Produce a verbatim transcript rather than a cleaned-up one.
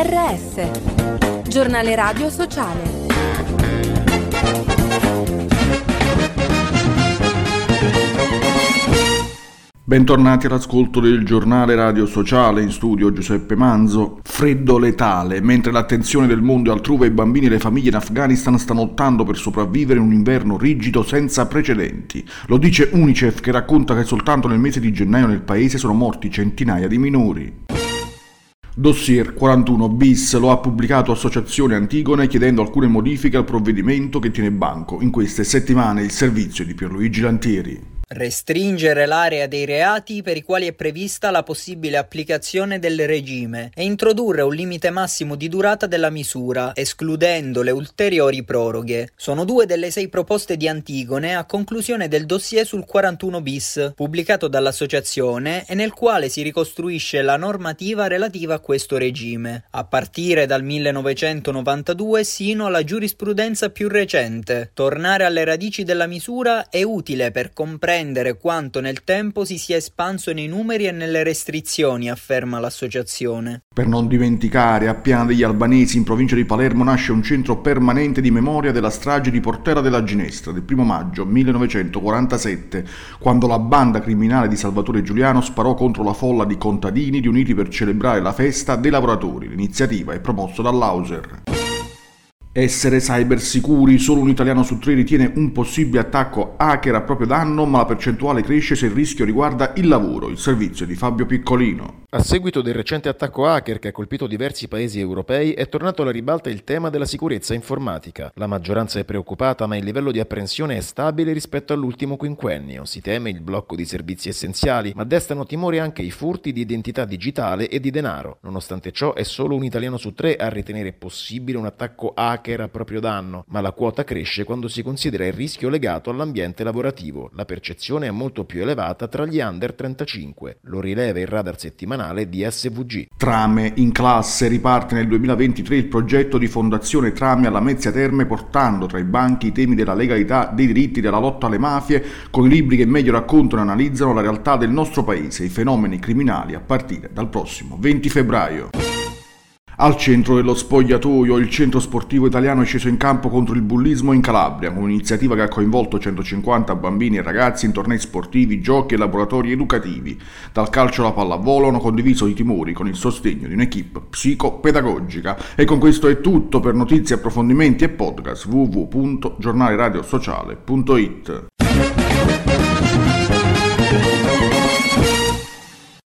R S, giornale radio sociale. Bentornati all'ascolto del giornale radio sociale, in studio Giuseppe Manzo. Freddo letale, mentre l'attenzione del mondo è altrove, i bambini e le famiglie in Afghanistan stanno lottando per sopravvivere in un inverno rigido senza precedenti. Lo dice UNICEF, che racconta che soltanto nel mese di gennaio nel paese sono morti centinaia di minori. Dossier quarantuno bis lo ha pubblicato Associazione Antigone, chiedendo alcune modifiche al provvedimento che tiene banco in queste settimane il servizio di Pierluigi Lantieri. Restringere l'area dei reati per i quali è prevista la possibile applicazione del regime e introdurre un limite massimo di durata della misura, escludendo le ulteriori proroghe. Sono due delle sei proposte di Antigone a conclusione del dossier sul quarantuno bis, pubblicato dall'associazione e nel quale si ricostruisce la normativa relativa a questo regime, a partire dal millenovecentonovantadue sino alla giurisprudenza più recente. Tornare alle radici della misura è utile per comprendere quanto nel tempo si sia espanso nei numeri e nelle restrizioni, afferma l'associazione. Per non dimenticare, a Piana degli Albanesi, in provincia di Palermo, nasce un centro permanente di memoria della strage di Portella della Ginestra del primo maggio millenovecentoquarantasette, quando la banda criminale di Salvatore Giuliano sparò contro la folla di contadini riuniti per celebrare la festa dei lavoratori. L'iniziativa è promossa dall'Auser. Essere cybersicuri, solo un italiano su tre ritiene un possibile attacco hacker a proprio danno, ma la percentuale cresce se il rischio riguarda il lavoro. Il servizio di Fabio Piccolino. A seguito del recente attacco hacker che ha colpito diversi paesi europei, è tornato alla ribalta il tema della sicurezza informatica. La maggioranza è preoccupata, ma il livello di apprensione è stabile rispetto all'ultimo quinquennio. Si teme il blocco di servizi essenziali, ma destano timore anche i furti di identità digitale e di denaro. Nonostante ciò, è solo un italiano su tre a ritenere possibile un attacco hacker che era proprio danno, ma la quota cresce quando si considera il rischio legato all'ambiente lavorativo. La percezione è molto più elevata tra gli under trentacinque, lo rileva il radar settimanale di S V G. Trame in classe, riparte nel duemilaventitré il progetto di fondazione Trame a Lamezia Terme, portando tra i banchi i temi della legalità, dei diritti, della lotta alle mafie, con i libri che meglio raccontano e analizzano la realtà del nostro paese, i fenomeni criminali, a partire dal prossimo venti febbraio. Al centro dello spogliatoio, il centro sportivo italiano è sceso in campo contro il bullismo in Calabria, con un'iniziativa che ha coinvolto centocinquanta bambini e ragazzi in tornei sportivi, giochi e laboratori educativi. Dal calcio alla pallavolo hanno condiviso i timori con il sostegno di un'equipe psicopedagogica. E con questo è tutto. Per notizie, approfondimenti e podcast vu vu vu punto giornale radio sociale punto it.